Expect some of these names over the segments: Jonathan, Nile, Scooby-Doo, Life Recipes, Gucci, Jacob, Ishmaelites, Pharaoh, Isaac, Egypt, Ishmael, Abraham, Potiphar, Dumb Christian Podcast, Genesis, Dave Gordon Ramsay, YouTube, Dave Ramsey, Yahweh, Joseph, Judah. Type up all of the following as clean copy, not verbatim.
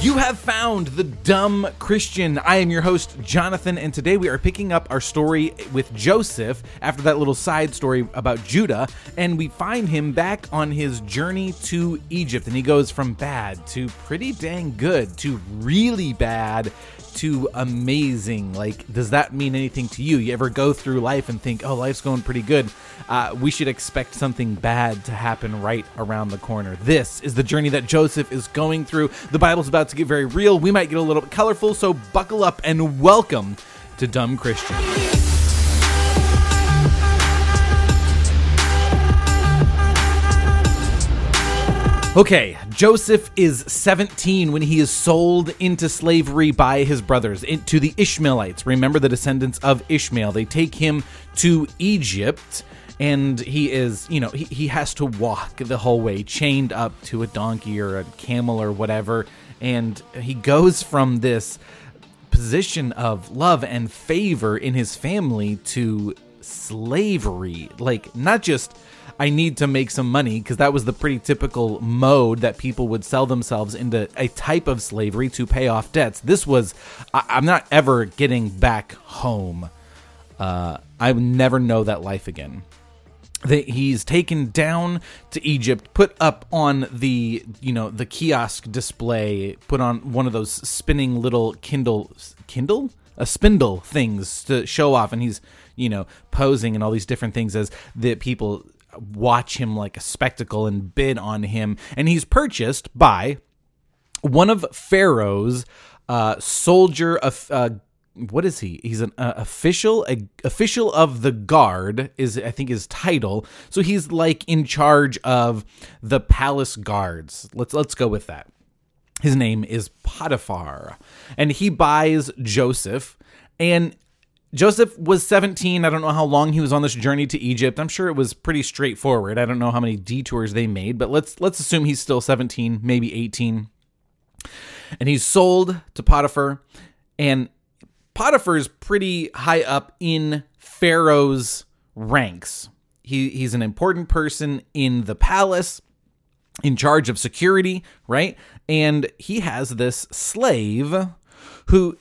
You have found the Dumb Christian. I am your host, Jonathan, and today we are picking up our story with Joseph after that little side story about Judah, and we find him back on his journey to Egypt, and he goes from bad to pretty dang good to really bad to amazing. Like, does that mean anything to you? You ever go through life and think, oh, life's going pretty good. We should expect something bad to happen right around the corner. This is the journey that Joseph is going through. The Bible's about to get very real. We might get a little bit colorful, so buckle up and welcome to Dumb Christian. Okay, Joseph is 17 when he is sold into slavery by his brothers, to the Ishmaelites. Remember, the descendants of Ishmael. They take him to Egypt, and he is, you know, he has to walk the whole way, chained up to a donkey or a camel or whatever, and he goes from this position of love and favor in his family to slavery. Like, not just I need to make some money, because that was the pretty typical mode that people would sell themselves into a type of slavery to pay off debts. This was, I'm not ever getting back home. I would never know that life again. He's taken down to Egypt, put up on the, you know, the kiosk display, put on one of those spinning little spindle things to show off. And he's, you know, posing and all these different things as the people watch him like a spectacle and bid on him. And he's purchased by one of Pharaoh's soldier of what is he? He's an official of the guard is, I think, his title. So he's like in charge of the palace guards. Let's go with that. His name is Potiphar, and he buys Joseph. And Joseph was 17. I don't know how long he was on this journey to Egypt. I'm sure it was pretty straightforward. I don't know how many detours they made, but let's assume he's still 17, maybe 18. And he's sold to Potiphar, and Potiphar is pretty high up in Pharaoh's ranks. He's an important person in the palace, in charge of security, right? And he has this slave who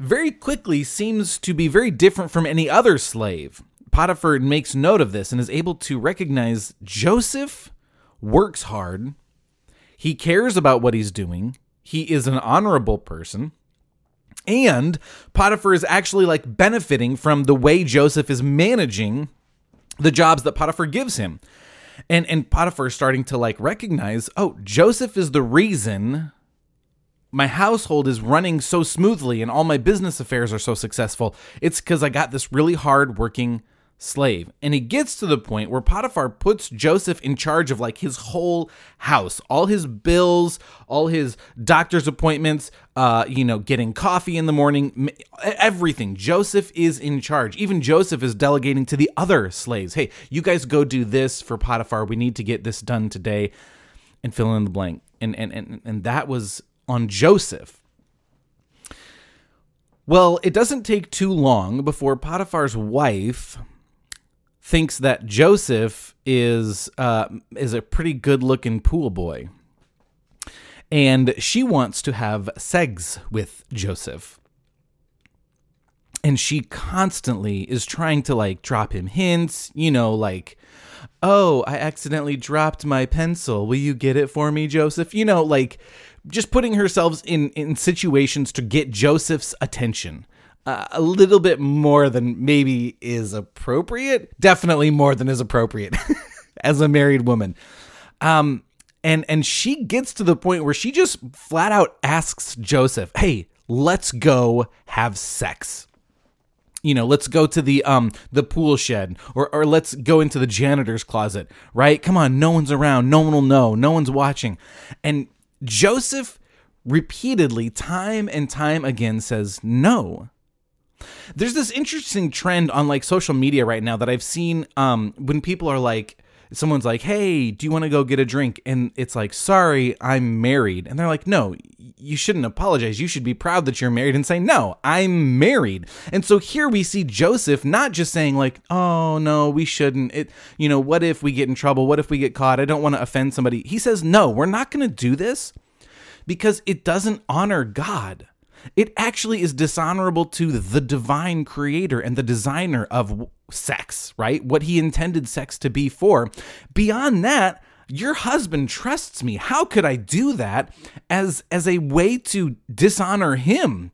very quickly seems to be very different from any other slave. Potiphar makes note of this and is able to recognize Joseph works hard. He cares about what he's doing. He is an honorable person. And Potiphar is actually like benefiting from the way Joseph is managing the jobs that Potiphar gives him. And Potiphar is starting to like recognize, oh, Joseph is the reason my household is running so smoothly and all my business affairs are so successful. It's because I got this really hard working slave. And he gets to the point where Potiphar puts Joseph in charge of like his whole house, all his bills, all his doctor's appointments, you know, getting coffee in the morning, everything. Joseph is in charge. Even Joseph is delegating to the other slaves. Hey, you guys go do this for Potiphar. We need to get this done today, and fill in the blank. And that was on Joseph. Well, it doesn't take too long before Potiphar's wife thinks that Joseph is a pretty good-looking pool boy, and she wants to have sex with Joseph. And she constantly is trying to like drop him hints, you know, like, oh, I accidentally dropped my pencil. Will you get it for me, Joseph? You know, like, just putting herself in situations to get Joseph's attention a little bit more than maybe is appropriate. Definitely more than is appropriate as a married woman. And she gets to the point where she just flat out asks Joseph, hey, let's go have sex. You know, let's go to the pool shed, or let's go into the janitor's closet, right? Come on, no one's around. No one will know. No one's watching. And Joseph repeatedly, time and time again, says no. There's this interesting trend on like social media right now that I've seen when people are like, someone's like, hey, do you want to go get a drink? And it's like, sorry, I'm married. And they're like, no, you shouldn't apologize. You should be proud that you're married and say, no, I'm married. And so here we see Joseph not just saying like, oh, no, we shouldn't. It, you know, what if we get in trouble? What if we get caught? I don't want to offend somebody. He says, no, we're not going to do this. because it doesn't honor God. It actually is dishonorable to the divine creator and the designer of sex, right? What he intended sex to be for. Beyond that, your husband trusts me. How could I do that as a way to dishonor him?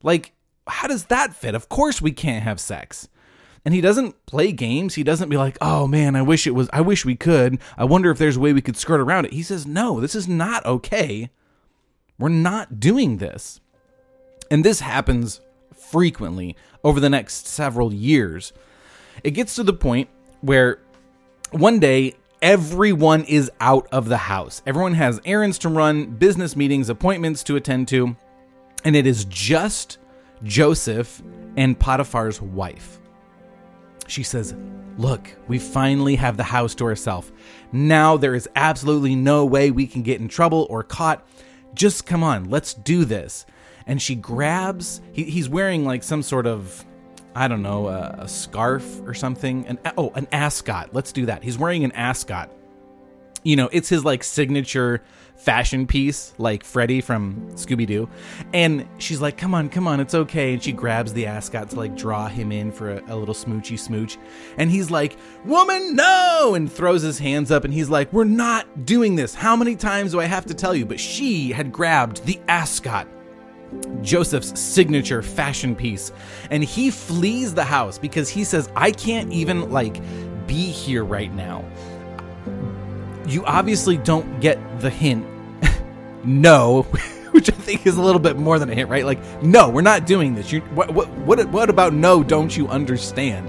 Like, how does that fit? Of course we can't have sex. And he doesn't play games. He doesn't be like, oh man, I wish we could. I wonder if there's a way we could skirt around it. He says, no, this is not okay. We're not doing this. And this happens frequently over the next several years. It gets to the point where one day everyone is out of the house. Everyone has errands to run, business meetings, appointments to attend to, and it is just Joseph and Potiphar's wife. She says, look, we finally have the house to ourselves. Now there is absolutely no way we can get in trouble or caught. Just come on, let's do this. And she grabs, he's wearing like some sort of, I don't know, a scarf or something. An ascot. Let's do that. He's wearing an ascot. You know, it's his like signature fashion piece, like Freddy from Scooby-Doo. And she's like, come on, it's okay. And she grabs the ascot to like draw him in for a little smoochy smooch. And he's like, woman, no! And throws his hands up and he's like, we're not doing this. How many times do I have to tell you? But she had grabbed the ascot, Joseph's signature fashion piece, and he flees the house because he says, I can't even like be here right now. You obviously don't get the hint. No, which I think is a little bit more than a hint, right? Like, no, we're not doing this. What about no, don't you understand?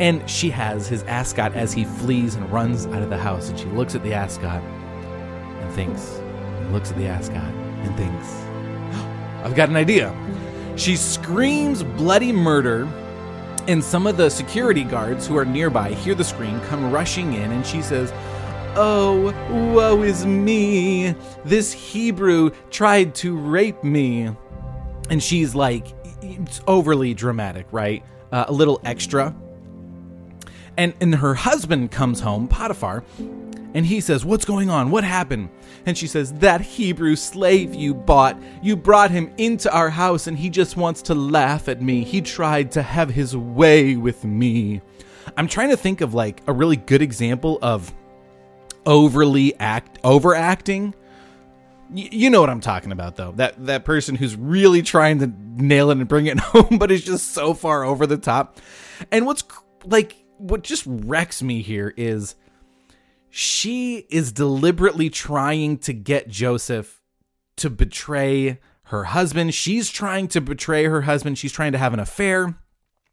And she has his ascot as he flees and runs out of the house, and she looks at the ascot and thinks, I've got an idea. She screams bloody murder, and some of the security guards who are nearby hear the scream, come rushing in, and she says, oh, woe is me. This Hebrew tried to rape me. And she's like, it's overly dramatic, right? A little extra. And her husband comes home, Potiphar, and he says, what's going on? What happened? And she says, that Hebrew slave you brought him into our house and he just wants to laugh at me. He tried to have his way with me. I'm trying to think of like a really good example of overacting. You know what I'm talking about though. That person who's really trying to nail it and bring it home, but it's just so far over the top. And what just wrecks me here is, she is deliberately trying to get Joseph to betray her husband. She's trying to betray her husband. She's trying to have an affair.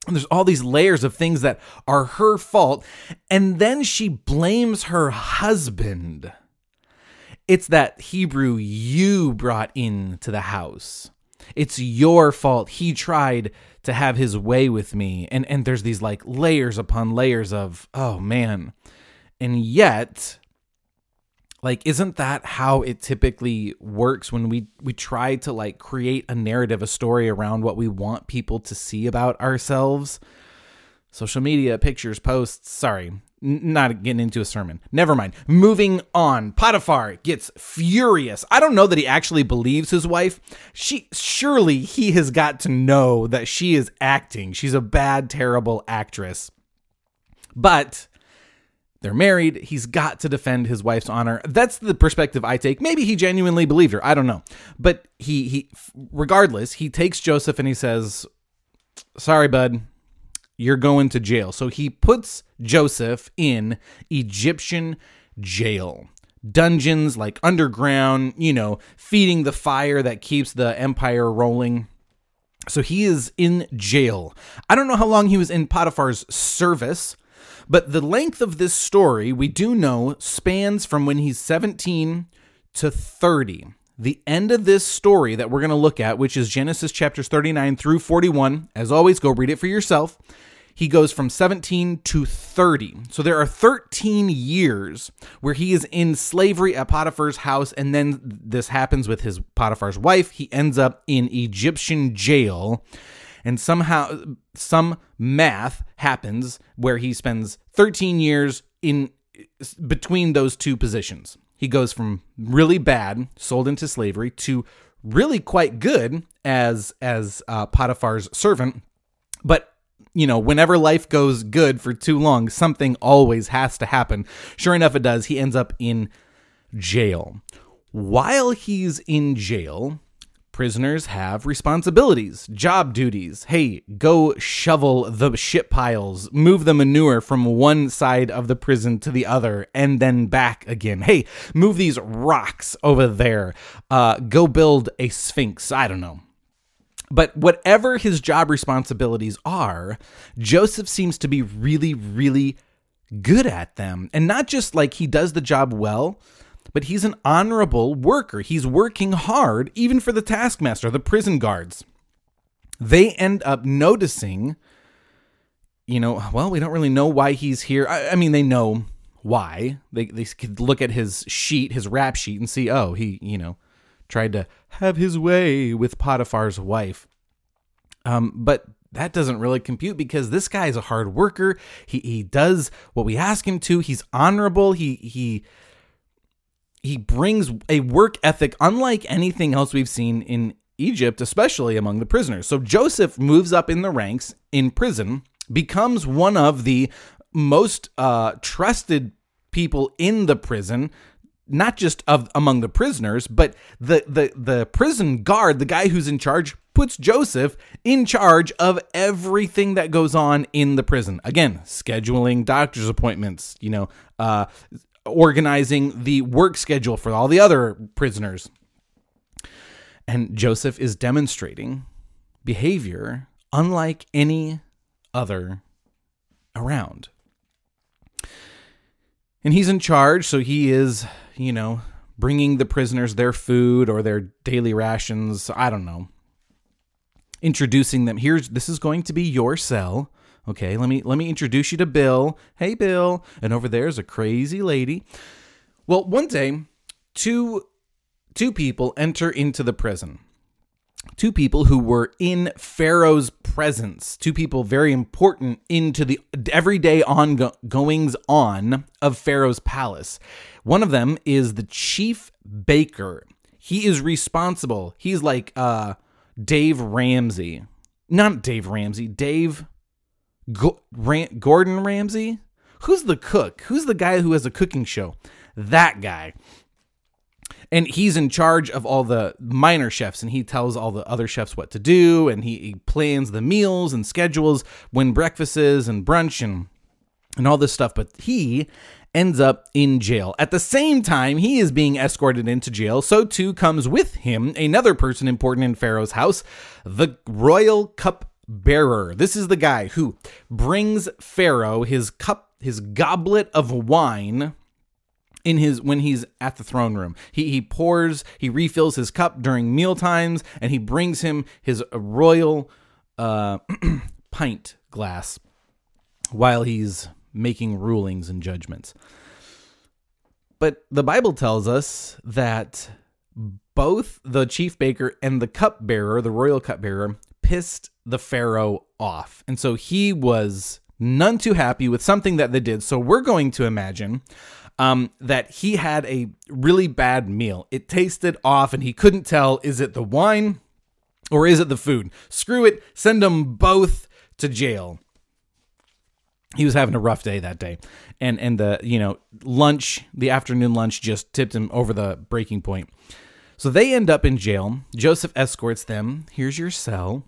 And there's all these layers of things that are her fault. And then she blames her husband. It's that Hebrew you brought into the house. It's your fault. He tried to have his way with me. And there's these like layers upon layers of, oh man. And yet, like, isn't that how it typically works when we try to, like, create a narrative, a story around what we want people to see about ourselves? Social media, pictures, posts, sorry, not getting into a sermon. Never mind. Moving on. Potiphar gets furious. I don't know that he actually believes his wife. Surely he has got to know that she is acting. She's a bad, terrible actress. But they're married. He's got to defend his wife's honor. That's the perspective I take. Maybe he genuinely believed her. I don't know. But regardless, he takes Joseph and he says, sorry, bud, you're going to jail. So he puts Joseph in Egyptian jail. Dungeons, like underground, you know, feeding the fire that keeps the empire rolling. So he is in jail. I don't know how long he was in Potiphar's service, but the length of this story, we do know, spans from when he's 17 to 30. The end of this story that we're going to look at, which is Genesis chapters 39 through 41, as always, go read it for yourself. He goes from 17 to 30. So there are 13 years where he is in slavery at Potiphar's house, and then this happens with his Potiphar's wife. He ends up in Egyptian jail. And somehow, some math happens where he spends 13 years in between those two positions. He goes from really bad, sold into slavery, to really quite good as Potiphar's servant. But, you know, whenever life goes good for too long, something always has to happen. Sure enough, it does. He ends up in jail. While he's in jail, prisoners have responsibilities, job duties. Hey, go shovel the shit piles, move the manure from one side of the prison to the other, and then back again. Hey, move these rocks over there. Go build a sphinx. I don't know. But whatever his job responsibilities are, Joseph seems to be really, really good at them. And not just like he does the job well, but he's an honorable worker. He's working hard, even for the taskmaster, the prison guards. They end up noticing, you know, well, we don't really know why he's here. I mean, they know why. They could look at his sheet, his rap sheet, and see, oh, he, you know, tried to have his way with Potiphar's wife. But that doesn't really compute because this guy is a hard worker. He does what we ask him to. He's honorable. He brings a work ethic unlike anything else we've seen in Egypt, especially among the prisoners. So Joseph moves up in the ranks in prison, becomes one of the most trusted people in the prison, not just among the prisoners, but the prison guard, the guy who's in charge, puts Joseph in charge of everything that goes on in the prison. Again, scheduling doctor's appointments, you know, organizing the work schedule for all the other prisoners. And Joseph is demonstrating behavior unlike any other around. And he's in charge, so he is, you know, bringing the prisoners their food or their daily rations. I don't know. Introducing them. This is going to be your cell. Okay, let me introduce you to Bill. Hey, Bill. And over there's a crazy lady. Well, one day, two people enter into the prison. Two people who were in Pharaoh's presence. Two people very important into the everyday goings-on of Pharaoh's palace. One of them is the chief baker. He is responsible. He's like Dave Ramsey. Not Dave Ramsey. Dave Gordon Ramsay? Who's the cook? Who's the guy who has a cooking show? That guy. And he's in charge of all the minor chefs, and he tells all the other chefs what to do, and he plans the meals and schedules when breakfast is and brunch and all this stuff. But he ends up in jail. At the same time, he is being escorted into jail. So too comes with him another person important in Pharaoh's house, the royal cup bearer. This is the guy who brings Pharaoh his cup, his goblet of wine when he's at the throne room. He pours, he refills his cup during meal times, and he brings him his royal pint glass while he's making rulings and judgments. But the Bible tells us that both the chief baker and the cupbearer, the royal cupbearer, pissed the Pharaoh off. And so he was none too happy with something that they did. So we're going to imagine that he had a really bad meal. It tasted off and he couldn't tell, is it the wine or is it the food? Screw it. Send them both to jail. He was having a rough day that day. And the, you know, lunch, the afternoon lunch just tipped him over the breaking point. So they end up in jail. Joseph escorts them. Here's your cell.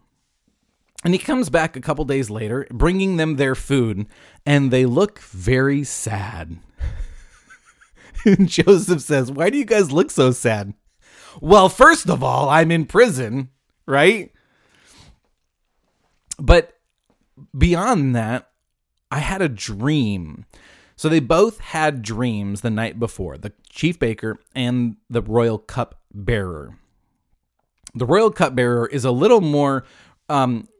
And he comes back a couple days later, bringing them their food, and they look very sad. And Joseph says, "Why do you guys look so sad?" "Well, first of all, I'm in prison, right? But beyond that, I had a dream." So they both had dreams the night before, the chief baker and the royal cup bearer. The royal cup bearer is a little more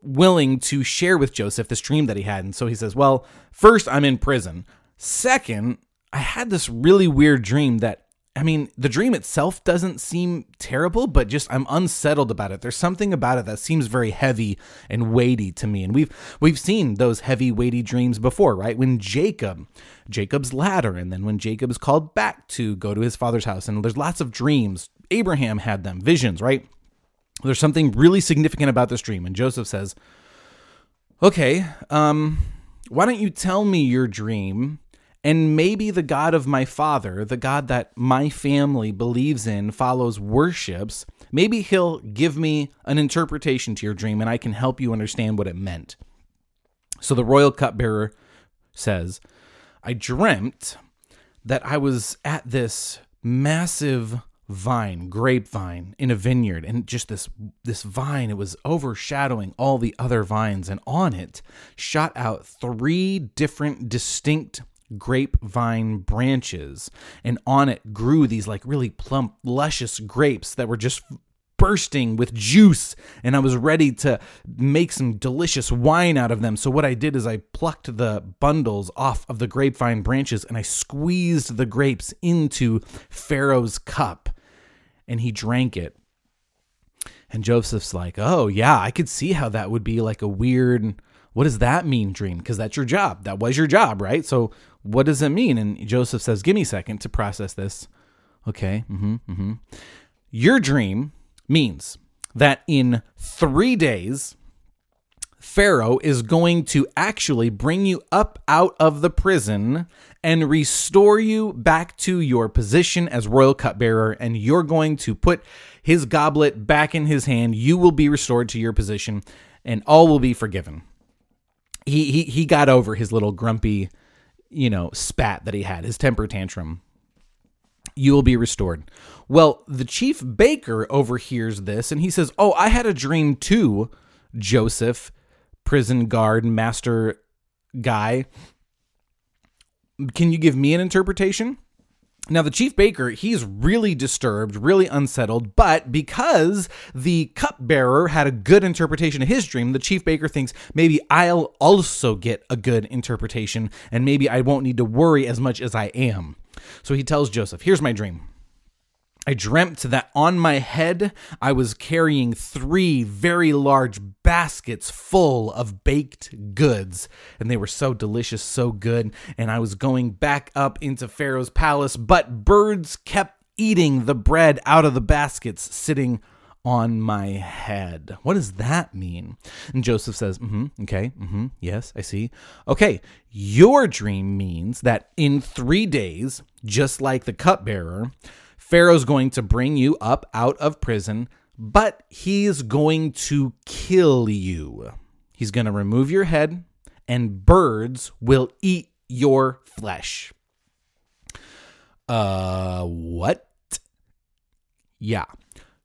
willing to share with Joseph this dream that he had. And so he says, well, first, I'm in prison. Second, I had this really weird dream that I mean, the dream itself doesn't seem terrible, but just I'm unsettled about it. There's something about it that seems very heavy and weighty to me. And we've seen those heavy, weighty dreams before, right? When Jacob's ladder, and then when Jacob is called back to go to his father's house. And there's lots of dreams. Abraham had them, visions, right? There's something really significant about this dream. And Joseph says, okay, why don't you tell me your dream? And maybe the God of my father, the God that my family believes in, follows, worships, maybe he'll give me an interpretation to your dream and I can help you understand what it meant. So the royal cupbearer says, I dreamt that I was at this massive grapevine in a vineyard, and just this vine, it was overshadowing all the other vines, and on it shot out three different distinct grapevine branches, and on it grew these like really plump, luscious grapes that were just bursting with juice, and I was ready to make some delicious wine out of them. So what I did is I plucked the bundles off of the grapevine branches and I squeezed the grapes into Pharaoh's cup, and he drank it. And Joseph's like, oh yeah, I could see how that would be like a weird, what does that mean, dream? Because that's your job. That was your job, right? So what does it mean? And Joseph says, give me a second to process this. Okay. Your dream means that in 3 days, Pharaoh is going to actually bring you up out of the prison and restore you back to your position as royal cupbearer, and you're going to put his goblet back in his hand. You will be restored to your position and all will be forgiven. He got over his little grumpy, spat that he had, his temper tantrum. You will be restored. Well, the chief baker overhears this and he says, oh, I had a dream too, Joseph, prison guard, master guy. Can you give me an interpretation? Now, the chief baker, he's really disturbed, really unsettled, but because the cupbearer had a good interpretation of his dream, the chief baker thinks maybe I'll also get a good interpretation and maybe I won't need to worry as much as I am. So he tells Joseph, here's my dream. I dreamt that on my head I was carrying three very large baskets full of baked goods, and they were so delicious, so good, and I was going back up into Pharaoh's palace, but birds kept eating the bread out of the baskets sitting on my head. What does that mean? And Joseph says, yes, I see. Okay, your dream means that in 3 days, just like the cupbearer, Pharaoh's going to bring you up out of prison, but he's going to kill you. He's going to remove your head, and birds will eat your flesh. What? Yeah.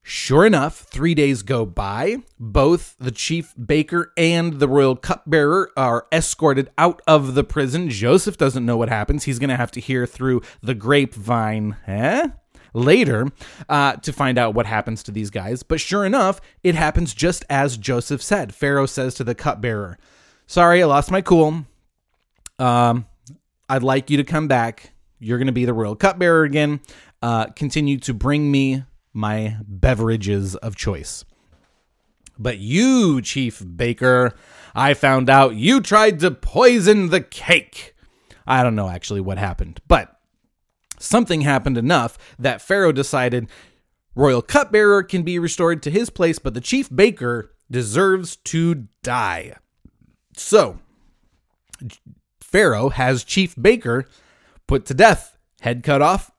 Sure enough, 3 days go by. Both the chief baker and the royal cupbearer are escorted out of the prison. Joseph doesn't know what happens. He's going to have to hear through the grapevine, later to find out what happens to these guys. But sure enough, it happens just as Joseph said. Pharaoh says to the cupbearer, sorry, I lost my cool. I'd like you to come back. You're going to be the royal cupbearer again. Continue to bring me my beverages of choice. But you, chief baker, I found out you tried to poison the cake. I don't know actually what happened, but something happened enough that Pharaoh decided royal cupbearer can be restored to his place, but the chief baker deserves to die. So Pharaoh has chief baker put to death, head cut off,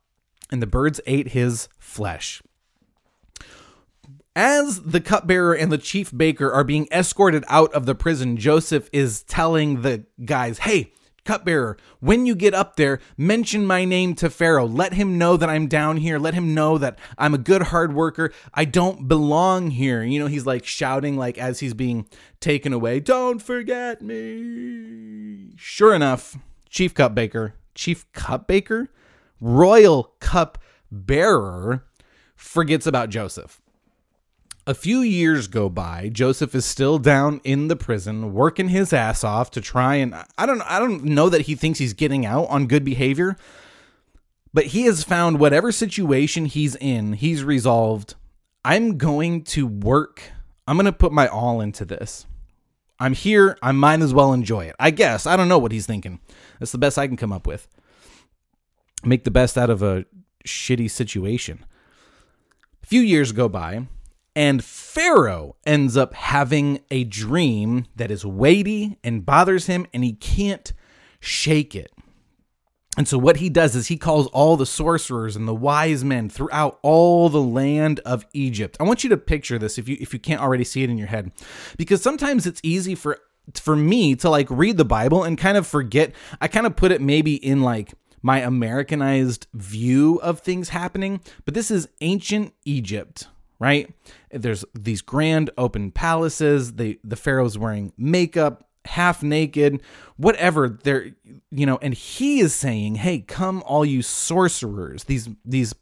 and the birds ate his flesh. As the cupbearer and the chief baker are being escorted out of the prison, Joseph is telling the guys, hey, cupbearer, when you get up there, mention my name to Pharaoh. Let him know that I'm down here. Let him know that I'm a good hard worker. I don't belong here. He's like shouting like as he's being taken away. Don't forget me. Sure enough, chief cupbeaker, royal cupbearer forgets about Joseph. A few years go by. Joseph is still down in the prison, working his ass off to try and I don't know that he thinks he's getting out on good behavior, But he has found whatever situation he's in, he's resolved, I'm going to work. I'm going to put my all into this. I'm here. I might as well enjoy it. I guess. I don't know what he's thinking. That's the best I can come up with. Make the best out of a shitty situation. A few years go by, and Pharaoh ends up having a dream that is weighty and bothers him, and he can't shake it. And so what he does is he calls all the sorcerers and the wise men throughout all the land of Egypt. I want you to picture this if you can't already see it in your head, because sometimes it's easy for me to like read the Bible and kind of forget. I kind of put it maybe in like my Americanized view of things happening, but this is ancient Egypt, right? There's these grand open palaces. The Pharaoh's wearing makeup, half naked, whatever they're, you know, and he is saying, hey, come all you sorcerers, these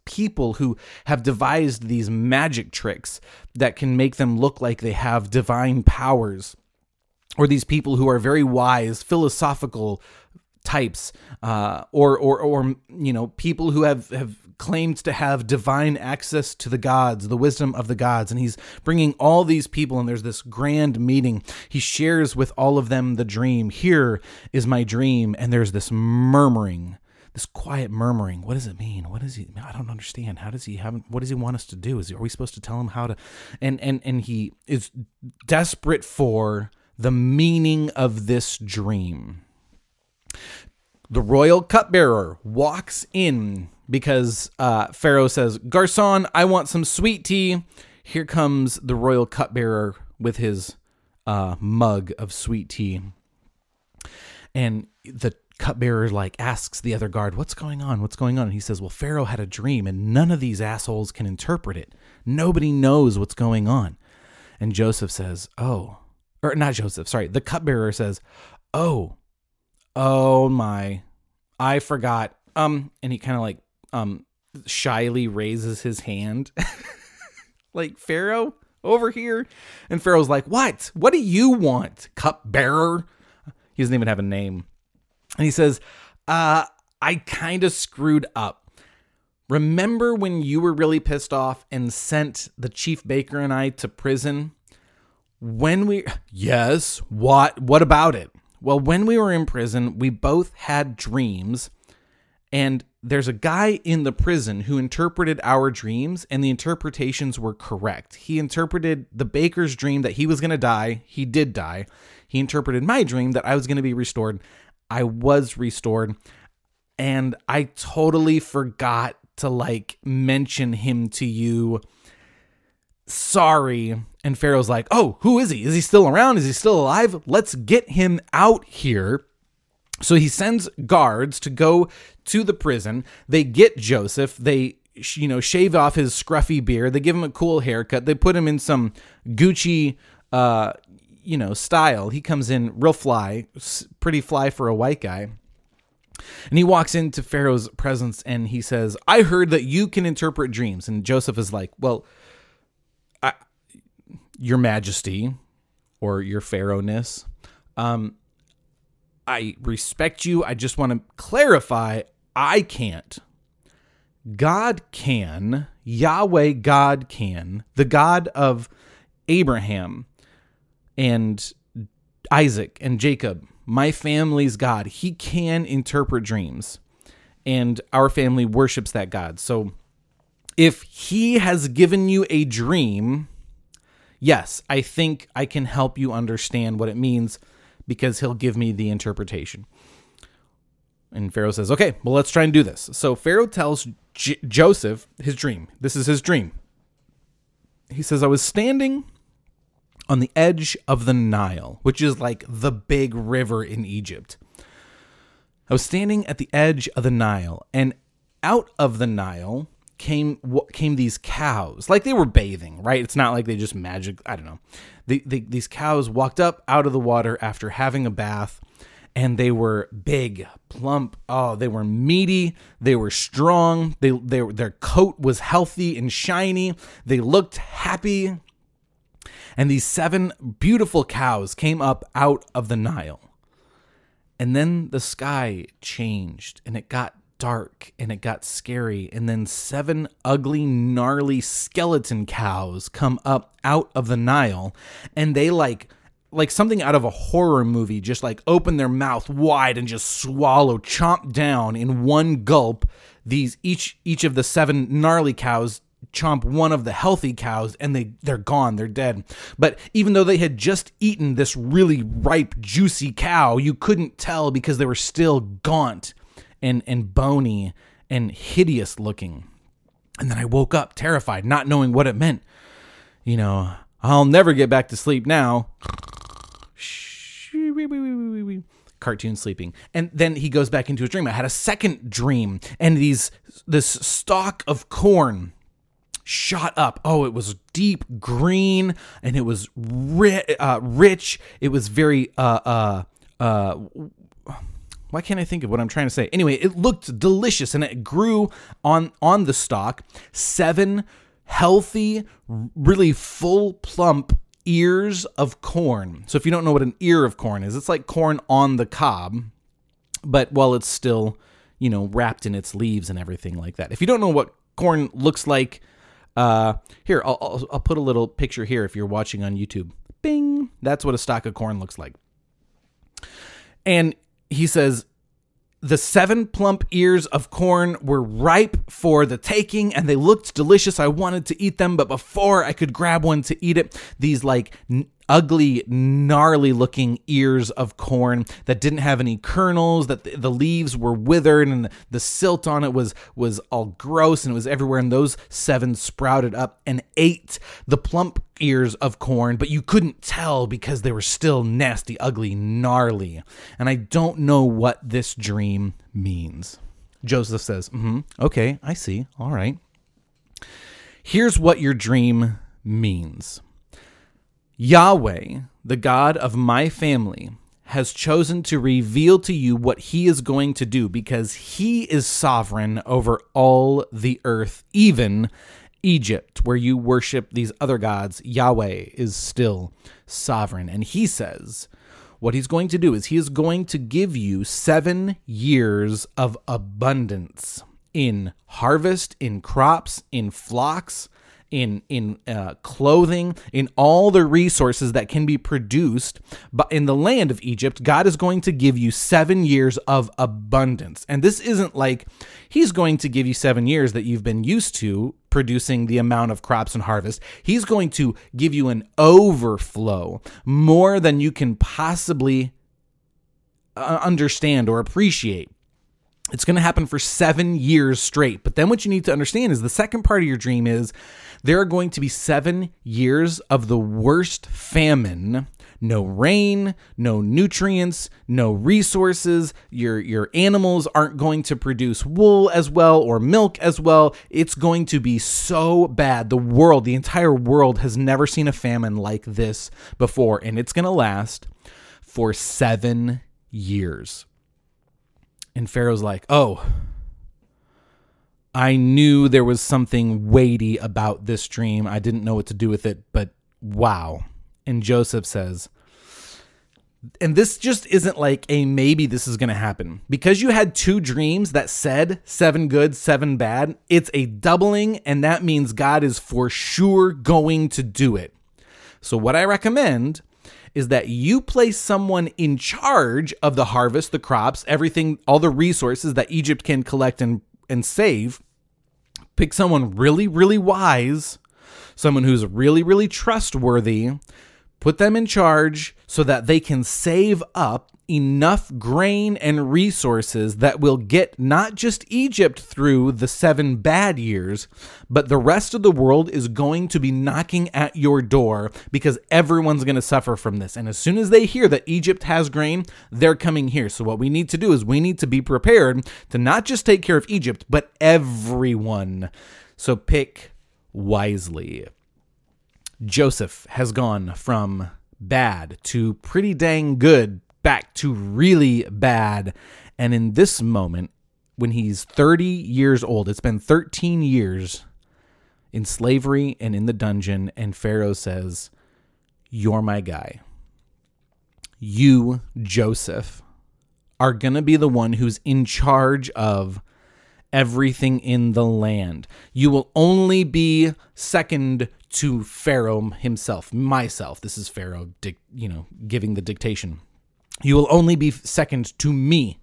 people who have devised these magic tricks that can make them look like they have divine powers, or these people who are very wise, philosophical types, or you know, people who have claimed to have divine access to the gods, the wisdom of the gods. And he's bringing all these people, and there's this grand meeting. He shares with all of them the dream. Here is my dream. And there's this murmuring, this quiet murmuring. What does it mean? What is he? I don't understand. How does he have, what does he want us to do? Are we supposed to tell him how to? And he is desperate for the meaning of this dream. The royal cupbearer walks in because Pharaoh says, "Garçon, I want some sweet tea." Here comes the royal cupbearer with his mug of sweet tea. And the cupbearer like asks the other guard, "What's going on? What's going on?" And he says, "Well, Pharaoh had a dream and none of these assholes can interpret it. Nobody knows what's going on." And Joseph says, "Oh," or not Joseph, sorry. The cupbearer says, "Oh my, I forgot." And he kind of like, shyly raises his hand like, "Pharaoh, over here." And Pharaoh's like, "What? What do you want, cupbearer?" He doesn't even have a name. And he says, "I kind of screwed up. Remember when you were really pissed off and sent the chief baker and I to prison? Yes, what about it? Well, when we were in prison, we both had dreams, and there's a guy in the prison who interpreted our dreams, and the interpretations were correct. He interpreted the baker's dream that he was going to die. He did die. He interpreted my dream that I was going to be restored. I was restored, and I totally forgot to like mention him to you. Sorry." And Pharaoh's like, "Oh, who is he? Is he still around? Is he still alive? Let's get him out here." So he sends guards to go to the prison. They get Joseph. They, you know, shave off his scruffy beard. They give him a cool haircut. They put him in some Gucci, you know, style. He comes in real fly, pretty fly for a white guy. And he walks into Pharaoh's presence and he says, "I heard that you can interpret dreams." And Joseph is like, "Well, Your Majesty, or your Pharaohness, I respect you. I just want to clarify, I can't. God can. Yahweh God can. The God of Abraham and Isaac and Jacob, my family's God, he can interpret dreams. And our family worships that God. So if he has given you a dream, yes, I think I can help you understand what it means because he'll give me the interpretation." And Pharaoh says, "Okay, well, let's try and do this." So Pharaoh tells Joseph his dream. This is his dream. He says, "I was standing on the edge of the Nile," which is like the big river in Egypt. "I was standing at the edge of the Nile, and out of the Nile came these cows," like they were bathing, right? It's not like they just magic, I don't know. These cows walked up out of the water after having a bath, and they were big, plump. Oh, they were meaty. They were strong. Their coat was healthy and shiny. They looked happy. And these 7 beautiful cows came up out of the Nile. And then the sky changed, and it got dark and it got scary, and then 7 ugly, gnarly skeleton cows come up out of the Nile, and they like something out of a horror movie, just like open their mouth wide and just swallow, chomp down in one gulp. These each of the 7 gnarly cows chomp one of the healthy cows, and they're gone, they're dead. But even though they had just eaten this really ripe, juicy cow, you couldn't tell because they were still gaunt and bony and hideous looking. And then I woke up terrified, not knowing what it meant. You know, I'll never get back to sleep now. Cartoon sleeping. And then he goes back into his dream. I had a second dream, and this stalk of corn shot up. Oh, it was deep green, and it was rich. It was very why can't I think of what I'm trying to say? Anyway, it looked delicious, and it grew on the stalk 7 healthy, really full, plump ears of corn. So if you don't know what an ear of corn is, it's like corn on the cob, but while it's still, you know, wrapped in its leaves and everything like that. If you don't know what corn looks like, here, I'll put a little picture here if you're watching on YouTube. Bing! That's what a stalk of corn looks like. And he says, the 7 plump ears of corn were ripe for the taking, and they looked delicious. I wanted to eat them, but before I could grab one to eat it, these like ugly, gnarly looking ears of corn that didn't have any kernels, that the leaves were withered, and the silt on it was all gross, and it was everywhere. And those 7 sprouted up and ate the plump ears of corn, but you couldn't tell because they were still nasty, ugly, gnarly. And I don't know what this dream means. Joseph says, okay, I see. All right. Here's what your dream means. Yahweh, the God of my family, has chosen to reveal to you what he is going to do because he is sovereign over all the earth, even Egypt, where you worship these other gods. Yahweh is still sovereign. And he says what he's going to do is he is going to give you 7 years of abundance in harvest, in crops, in flocks, in clothing, in all the resources that can be produced. But in the land of Egypt, God is going to give you 7 years of abundance. And this isn't like he's going to give you 7 years that you've been used to producing the amount of crops and harvest. He's going to give you an overflow, more than you can possibly understand or appreciate. It's going to happen for 7 years straight. But then what you need to understand is the second part of your dream is there are going to be 7 years of the worst famine. No rain, no nutrients, no resources. Your animals aren't going to produce wool as well or milk as well. It's going to be so bad. The entire world has never seen a famine like this before. And it's going to last for 7 years. And Pharaoh's like, oh, I knew there was something weighty about this dream. I didn't know what to do with it, but wow. And Joseph says, and this just isn't like a maybe this is going to happen. Because you had 2 dreams that said 7 good, 7 bad, it's a doubling, and that means God is for sure going to do it. So what I recommend is that you place someone in charge of the harvest, the crops, everything, all the resources that Egypt can collect and save. Pick someone really, really wise, someone who's really, really trustworthy. Put them in charge so that they can save up enough grain and resources that will get not just Egypt through the 7 bad years, but the rest of the world is going to be knocking at your door because everyone's going to suffer from this. And as soon as they hear that Egypt has grain, they're coming here. So what we need to do is we need to be prepared to not just take care of Egypt, but everyone. So pick wisely. Joseph has gone from bad to pretty dang good, back to really bad. And in this moment, when he's 30 years old, it's been 13 years in slavery and in the dungeon, and Pharaoh says, you're my guy. You, Joseph, are going to be the one who's in charge of everything in the land. You will only be second to Pharaoh himself, myself. This is Pharaoh, giving the dictation. You will only be second to me.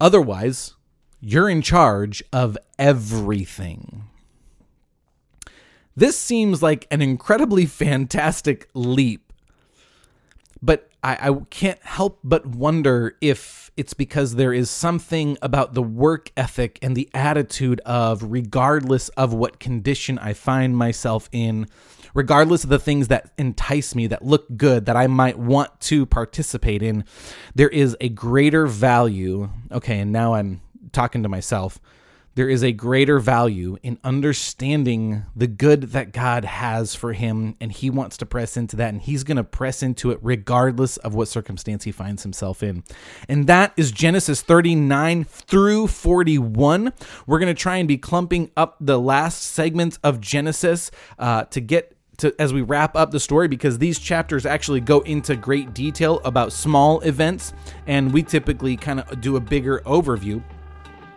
Otherwise, you're in charge of everything. This seems like an incredibly fantastic leap, but I can't help but wonder if it's because there is something about the work ethic and the attitude of, regardless of what condition I find myself in, regardless of the things that entice me, that look good, that I might want to participate in, there is a greater value. Okay, and now I'm talking to myself. There is a greater value in understanding the good that God has for him, and he wants to press into that, and he's going to press into it regardless of what circumstance he finds himself in. And that is Genesis 39 through 41. We're going to try and be clumping up the last segments of Genesis to get to, as we wrap up the story, because these chapters actually go into great detail about small events, and we typically kind of do a bigger overview.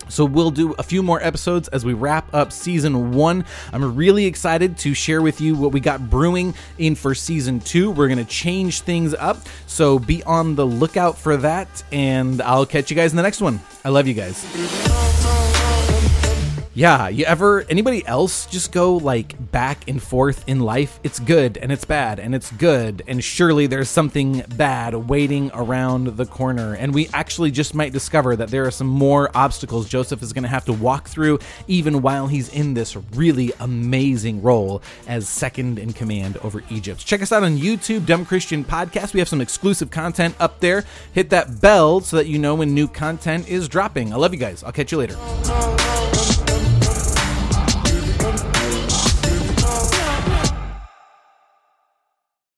So we'll do a few more episodes as we wrap up season 1. I'm really excited to share with you what we got brewing in for season 2. We're going to change things up, so be on the lookout for that, and I'll catch you guys in the next one. I love you guys. Yeah, anybody else just go like back and forth in life? It's good and it's bad and it's good, and surely there's something bad waiting around the corner. And we actually just might discover that there are some more obstacles Joseph is going to have to walk through even while he's in this really amazing role as second in command over Egypt. Check us out on YouTube, Dumb Christian Podcast. We have some exclusive content up there. Hit that bell so that you know when new content is dropping. I love you guys. I'll catch you later.